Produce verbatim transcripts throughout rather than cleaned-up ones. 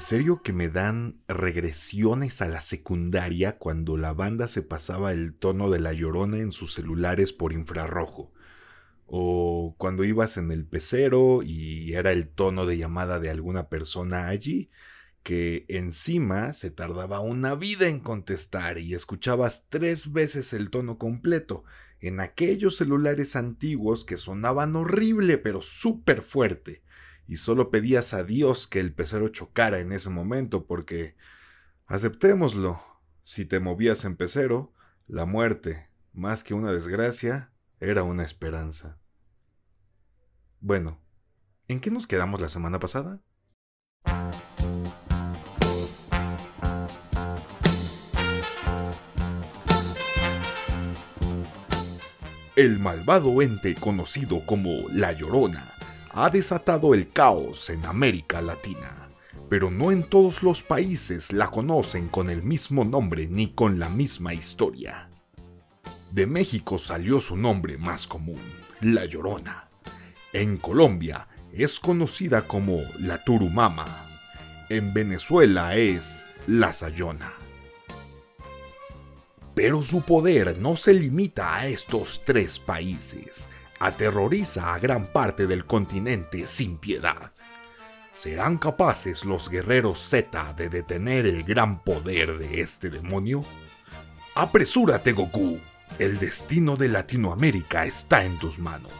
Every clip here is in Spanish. serio que me dan regresiones a la secundaria cuando la banda se pasaba el tono de La Llorona en sus celulares por infrarrojo, o cuando ibas en el pecero y era el tono de llamada de alguna persona allí, que encima se tardaba una vida en contestar y escuchabas tres veces el tono completo, en aquellos celulares antiguos que sonaban horrible pero súper fuerte, y solo pedías a Dios que el pecero chocara en ese momento porque, aceptémoslo, si te movías en pecero, la muerte, más que una desgracia, era una esperanza. Bueno, ¿en qué nos quedamos la semana pasada? El malvado ente conocido como La Llorona ha desatado el caos en América Latina, pero no en todos los países la conocen con el mismo nombre ni con la misma historia. De México salió su nombre más común, La Llorona. En Colombia es conocida como la Turumama. En Venezuela es la Sayona. Pero su poder no se limita a estos tres países. Aterroriza a gran parte del continente sin piedad. ¿Serán capaces los guerreros Z de detener el gran poder de este demonio? ¡Apresúrate, Goku! El destino de Latinoamérica está en tus manos.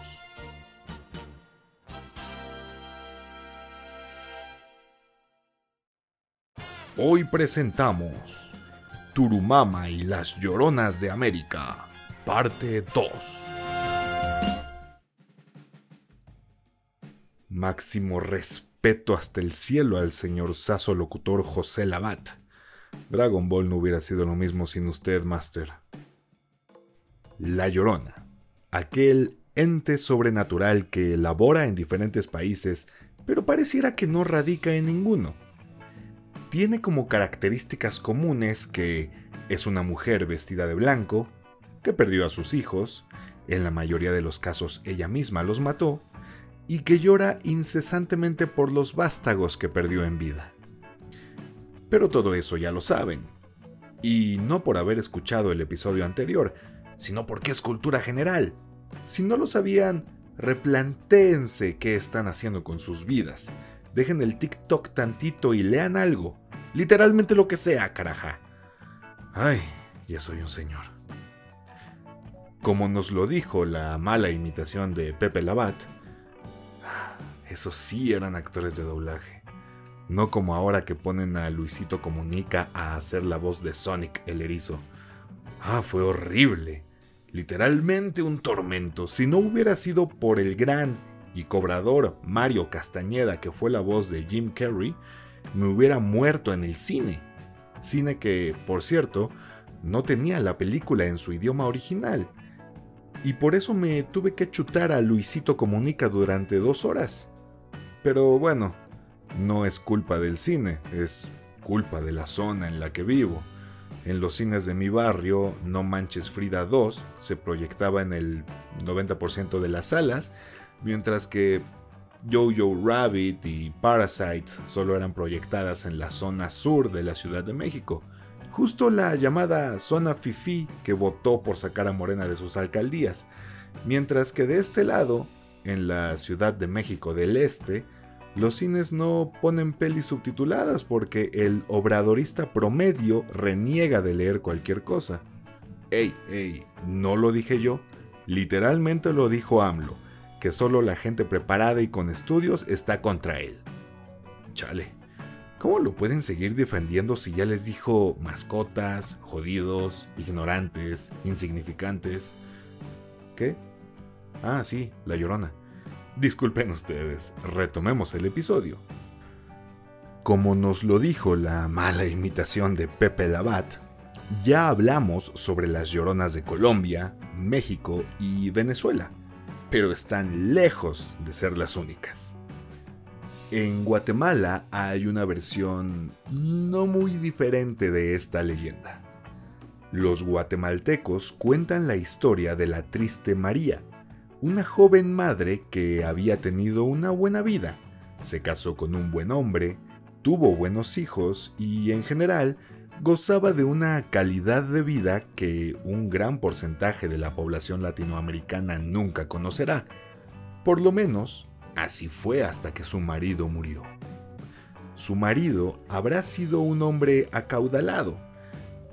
Hoy presentamos Turumama y las Lloronas de América, parte dos. Máximo respeto hasta el cielo al señor Sasso Locutor José Labat. Dragon Ball no hubiera sido lo mismo sin usted, Master. La Llorona, aquel ente sobrenatural que elabora en diferentes países, pero pareciera que no radica en ninguno. Tiene como características comunes que es una mujer vestida de blanco, que perdió a sus hijos, en la mayoría de los casos ella misma los mató, y que llora incesantemente por los vástagos que perdió en vida. Pero todo eso ya lo saben, y no por haber escuchado el episodio anterior, sino porque es cultura general. Si no lo sabían, replantéense qué están haciendo con sus vidas. Dejen el TikTok tantito y lean algo, literalmente lo que sea, caraja. Ay, ya soy un señor. Como nos lo dijo la mala imitación de Pepe Labat, esos sí eran actores de doblaje. No como ahora que ponen a Luisito Comunica a hacer la voz de Sonic el Erizo. Ah, fue horrible. Literalmente un tormento. Si no hubiera sido por el gran y cobrador Mario Castañeda, que fue la voz de Jim Carrey, me hubiera muerto en el cine. Cine que, por cierto, no tenía la película en su idioma original. Y por eso me tuve que chutar a Luisito Comunica durante dos horas. Pero bueno, no es culpa del cine, es culpa de la zona en la que vivo. En los cines de mi barrio, No Manches Frida dos se proyectaba en el noventa por ciento de las salas, mientras que Jojo Rabbit y Parasite solo eran proyectadas en la zona sur de la Ciudad de México. Justo la llamada zona fifí que votó por sacar a Morena de sus alcaldías, mientras que de este lado, en la Ciudad de México del Este, los cines no ponen pelis subtituladas porque el obradorista promedio reniega de leer cualquier cosa. Ey, ey, no lo dije yo, literalmente lo dijo AMLO, que solo la gente preparada y con estudios está contra él. Chale. ¿Cómo lo pueden seguir defendiendo si ya les dijo mascotas, jodidos, ignorantes, insignificantes? ¿Qué? Ah, sí, La Llorona. Disculpen ustedes, retomemos el episodio. Como nos lo dijo la mala imitación de Pepe Labat, ya hablamos sobre las Lloronas de Colombia, México y Venezuela, pero están lejos de ser las únicas. En Guatemala hay una versión no muy diferente de esta leyenda. Los guatemaltecos cuentan la historia de la triste María, una joven madre que había tenido una buena vida, se casó con un buen hombre, tuvo buenos hijos y, en general, gozaba de una calidad de vida que un gran porcentaje de la población latinoamericana nunca conocerá. Por lo menos, así fue hasta que su marido murió. Su marido habrá sido un hombre acaudalado,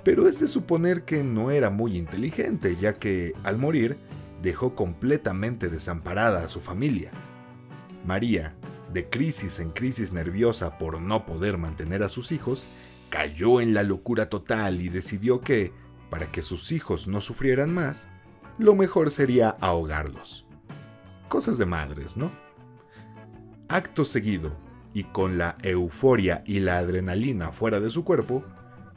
pero es de suponer que no era muy inteligente, ya que, al morir, dejó completamente desamparada a su familia. María, de crisis en crisis nerviosa por no poder mantener a sus hijos, cayó en la locura total y decidió que, para que sus hijos no sufrieran más, lo mejor sería ahogarlos. Cosas de madres, ¿no? Acto seguido, y con la euforia y la adrenalina fuera de su cuerpo,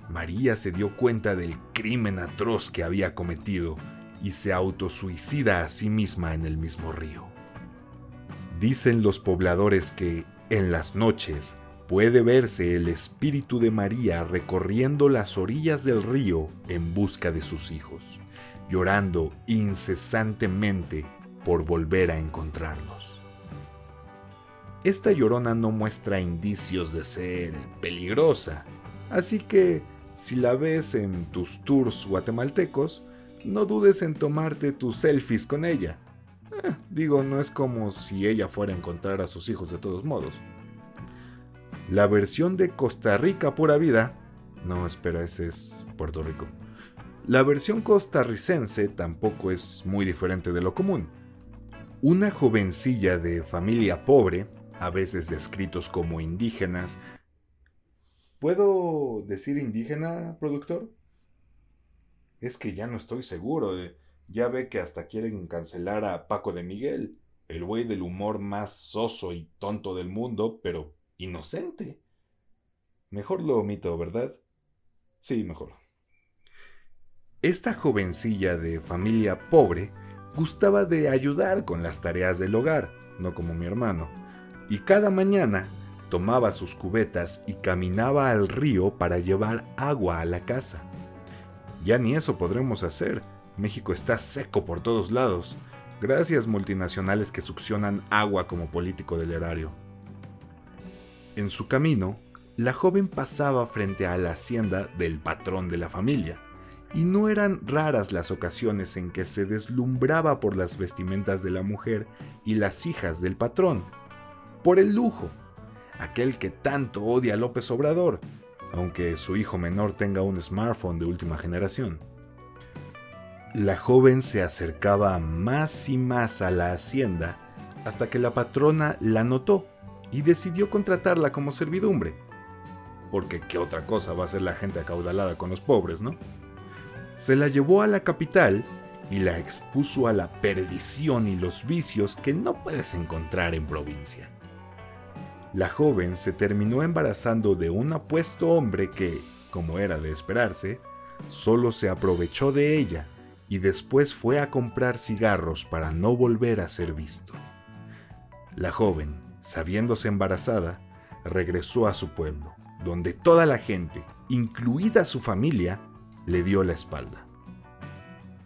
María se dio cuenta del crimen atroz que había cometido y se autosuicida a sí misma en el mismo río. Dicen los pobladores que, en las noches, puede verse el espíritu de María recorriendo las orillas del río en busca de sus hijos, llorando incesantemente por volver a encontrarlos. Esta llorona no muestra indicios de ser peligrosa, así que, si la ves en tus tours guatemaltecos, no dudes en tomarte tus selfies con ella. Eh, digo, no es como si ella fuera a encontrar a sus hijos de todos modos. La versión de Costa Rica pura vida... No, espera, ese es Puerto Rico. La versión costarricense tampoco es muy diferente de lo común. Una jovencilla de familia pobre, a veces descritos como indígenas... ¿Puedo decir indígena, productor? Es que ya no estoy seguro, ya ve que hasta quieren cancelar a Paco de Miguel, el güey del humor más soso y tonto del mundo, pero inocente. Mejor lo omito, ¿verdad? Sí, mejor. Esta jovencilla de familia pobre gustaba de ayudar con las tareas del hogar, no como mi hermano, y cada mañana tomaba sus cubetas y caminaba al río para llevar agua a la casa. Ya ni eso podremos hacer. México está seco por todos lados. Gracias, multinacionales que succionan agua como político del erario. En su camino, la joven pasaba frente a la hacienda del patrón de la familia, y no eran raras las ocasiones en que se deslumbraba por las vestimentas de la mujer y las hijas del patrón, por el lujo, aquel que tanto odia a López Obrador, aunque su hijo menor tenga un smartphone de última generación. La joven se acercaba más y más a la hacienda hasta que la patrona la notó y decidió contratarla como servidumbre. Porque qué otra cosa va a hacer la gente acaudalada con los pobres, ¿no? Se la llevó a la capital y la expuso a la perdición y los vicios que no puedes encontrar en provincia. La joven se terminó embarazando de un apuesto hombre que, como era de esperarse, solo se aprovechó de ella y después fue a comprar cigarros para no volver a ser visto. La joven, sabiéndose embarazada, regresó a su pueblo, donde toda la gente, incluida su familia, le dio la espalda.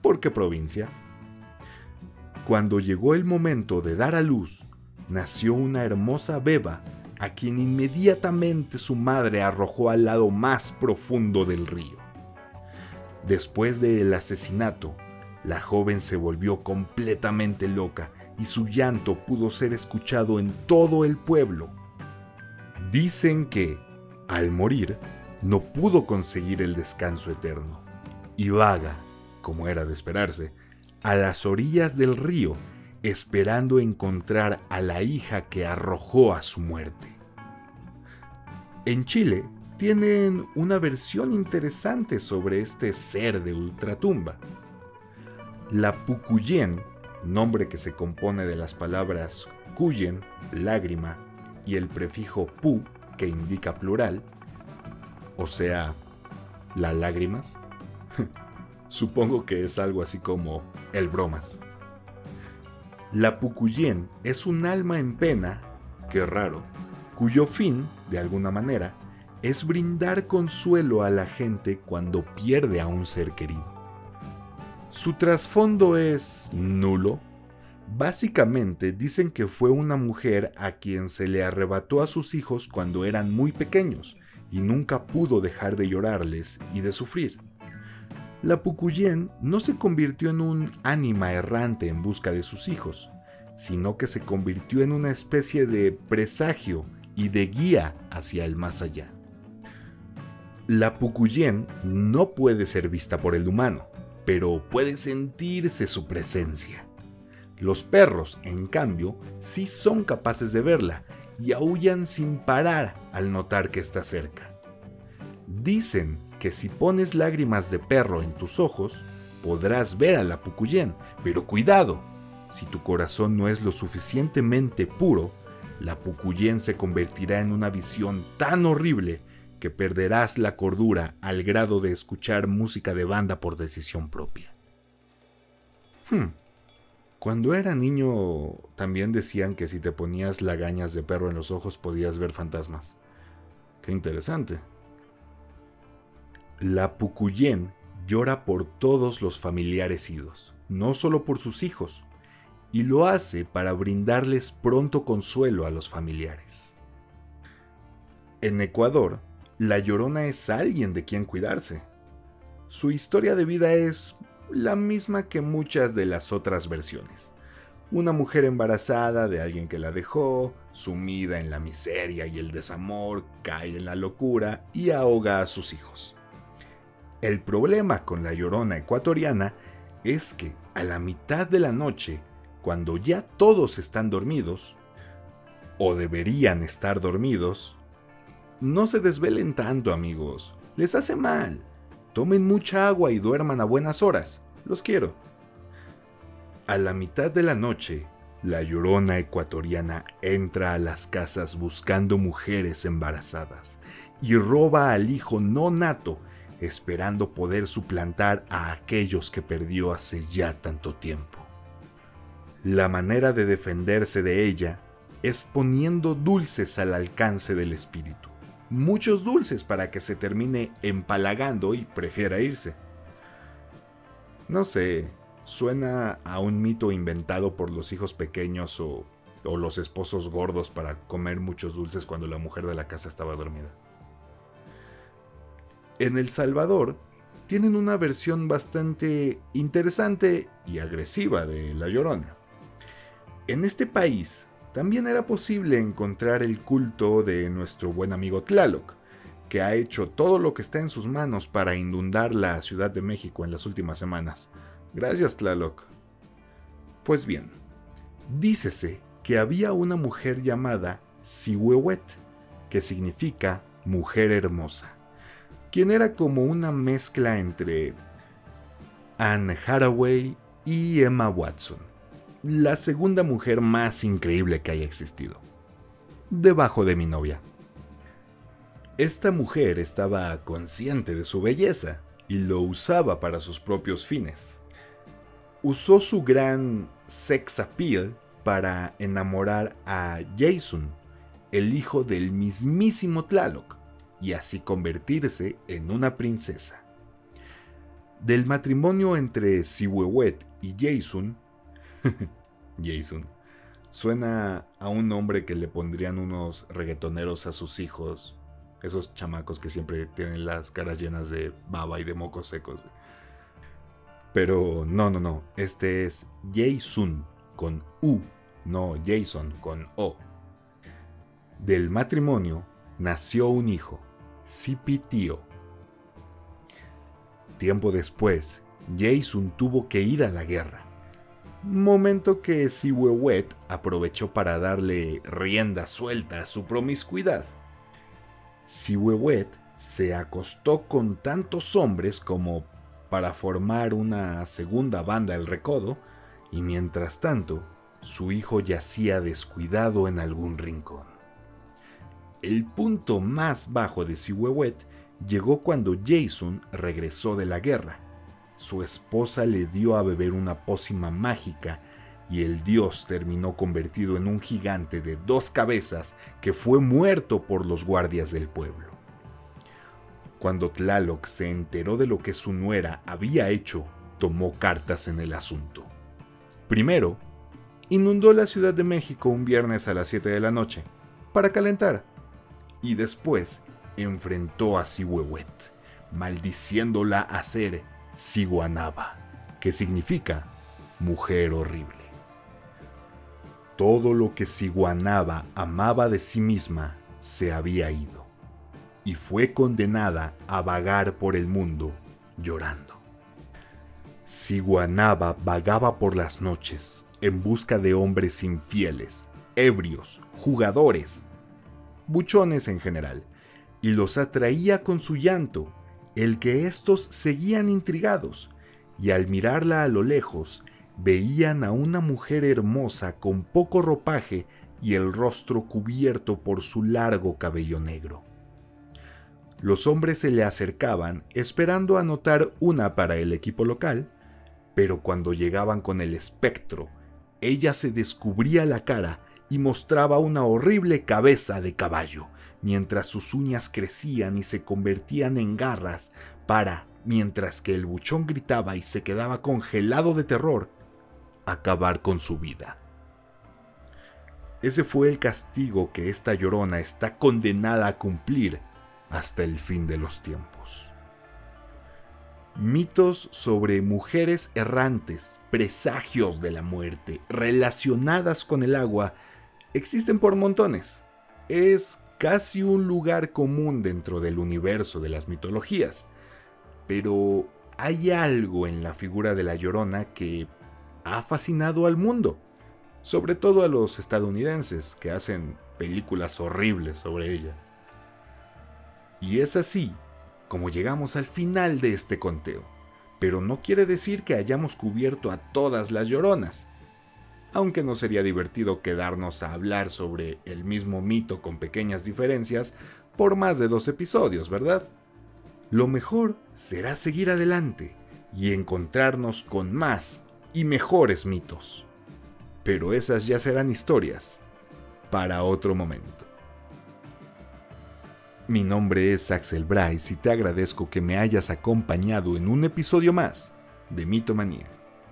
¿Por qué provincia? Cuando llegó el momento de dar a luz, nació una hermosa beba, a quien inmediatamente su madre arrojó al lado más profundo del río. Después del asesinato, la joven se volvió completamente loca y su llanto pudo ser escuchado en todo el pueblo. Dicen que, al morir, no pudo conseguir el descanso eterno y vaga, como era de esperarse, a las orillas del río, esperando encontrar a la hija que arrojó a su muerte. En Chile tienen una versión interesante sobre este ser de ultratumba. La Pucuyen, nombre que se compone de las palabras cuyen, lágrima, y el prefijo pu, que indica plural, o sea, las lágrimas. Supongo que es algo así como el bromas. La Pucuyen es un alma en pena, qué raro, cuyo fin, de alguna manera, es brindar consuelo a la gente cuando pierde a un ser querido. Su trasfondo es nulo, Básicamente dicen que fue una mujer a quien se le arrebató a sus hijos cuando eran muy pequeños y nunca pudo dejar de llorarles y de sufrir. La Pucuyen no se convirtió en un ánima errante en busca de sus hijos, sino que se convirtió en una especie de presagio y de guía hacia el más allá. La Pucuyen no puede ser vista por el humano, pero puede sentirse su presencia. Los perros, en cambio, sí son capaces de verla y aúllan sin parar al notar que está cerca. Dicen que si pones lágrimas de perro en tus ojos, podrás ver a la Pucuyen, pero cuidado, si tu corazón no es lo suficientemente puro, la Pucuyen se convertirá en una visión tan horrible que perderás la cordura al grado de escuchar música de banda por decisión propia. Hmm. Cuando era niño también decían que si te ponías lagañas de perro en los ojos podías ver fantasmas. ¡Qué interesante! La Pucuyen llora por todos los familiares idos, no solo por sus hijos, y lo hace para brindarles pronto consuelo a los familiares. En Ecuador, la Llorona es alguien de quien cuidarse. Su historia de vida es la misma que muchas de las otras versiones. Una mujer embarazada de alguien que la dejó, sumida en la miseria y el desamor, cae en la locura y ahoga a sus hijos. El problema con la Llorona ecuatoriana es que a la mitad de la noche, cuando ya todos están dormidos, o deberían estar dormidos, no se desvelen tanto, amigos, les hace mal. Tomen mucha agua y duerman a buenas horas. Los quiero. A la mitad de la noche, la Llorona ecuatoriana entra a las casas buscando mujeres embarazadas y roba al hijo no nato, esperando poder suplantar a aquellos que perdió hace ya tanto tiempo. La manera de defenderse de ella es poniendo dulces al alcance del espíritu. Muchos dulces para que se termine empalagando y prefiera irse. No sé, suena a un mito inventado por los hijos pequeños o, o los esposos gordos para comer muchos dulces cuando la mujer de la casa estaba dormida. En El Salvador tienen una versión bastante interesante y agresiva de La Llorona. En este país también era posible encontrar el culto de nuestro buen amigo Tláloc, que ha hecho todo lo que está en sus manos para inundar la Ciudad de México en las últimas semanas. Gracias, Tláloc. Pues bien, dícese que había una mujer llamada Cihuehuet, que significa mujer hermosa, quien era como una mezcla entre Anne Hathaway y Emma Watson. La segunda mujer más increíble que haya existido, debajo de mi novia. Esta mujer estaba consciente de su belleza y lo usaba para sus propios fines. Usó su gran sex appeal para enamorar a Jason, el hijo del mismísimo Tláloc, y así convertirse en una princesa. Del matrimonio entre Cihuehuet y Jason, Jason. Suena a un nombre que le pondrían unos reggaetoneros a sus hijos. Esos chamacos que siempre tienen las caras llenas de baba y de mocos secos. Pero no, no, no. Este es Jason con U, no Jason con O. Del matrimonio nació un hijo, Cipitío. Tiempo después, Jason tuvo que ir a la guerra. Momento que Cihuehuet aprovechó para darle rienda suelta a su promiscuidad. Cihuehuet se acostó con tantos hombres como para formar una segunda banda El Recodo, y mientras tanto, su hijo yacía descuidado en algún rincón. El punto más bajo de Cihuehuet llegó cuando Jason regresó de la guerra. Su esposa le dio a beber una pócima mágica y el dios terminó convertido en un gigante de dos cabezas que fue muerto por los guardias del pueblo. Cuando Tláloc se enteró de lo que su nuera había hecho, tomó cartas en el asunto. Primero, inundó la Ciudad de México un viernes a las siete de la noche, para calentar, y después enfrentó a Cihuehuet, maldiciéndola a ser Siguanaba, que significa mujer horrible. Todo lo que Siguanaba amaba de sí misma se había ido, y fue condenada a vagar por el mundo llorando. Siguanaba vagaba por las noches en busca de hombres infieles, ebrios, jugadores, buchones en general, y los atraía con su llanto, el que éstos seguían intrigados, y al mirarla a lo lejos, veían a una mujer hermosa con poco ropaje y el rostro cubierto por su largo cabello negro. Los hombres se le acercaban esperando anotar una para el equipo local, pero cuando llegaban con el espectro, ella se descubría la cara y mostraba una horrible cabeza de caballo, mientras sus uñas crecían y se convertían en garras para, mientras que el buchón gritaba y se quedaba congelado de terror, acabar con su vida. Ese fue el castigo que esta llorona está condenada a cumplir hasta el fin de los tiempos. Mitos sobre mujeres errantes, presagios de la muerte, relacionadas con el agua, existen por montones. Es casi un lugar común dentro del universo de las mitologías, pero hay algo en la figura de la Llorona que ha fascinado al mundo, sobre todo a los estadounidenses que hacen películas horribles sobre ella. Y es así como llegamos al final de este conteo, pero no quiere decir que hayamos cubierto a todas las lloronas, aunque no sería divertido quedarnos a hablar sobre el mismo mito con pequeñas diferencias por más de dos episodios, ¿verdad? Lo mejor será seguir adelante y encontrarnos con más y mejores mitos, pero esas ya serán historias para otro momento. Mi nombre es Axel Bryce y te agradezco que me hayas acompañado en un episodio más de Mitomanía.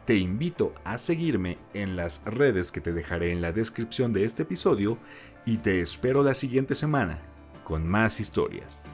Te invito a seguirme en las redes que te dejaré en la descripción de este episodio y te espero la siguiente semana con más historias.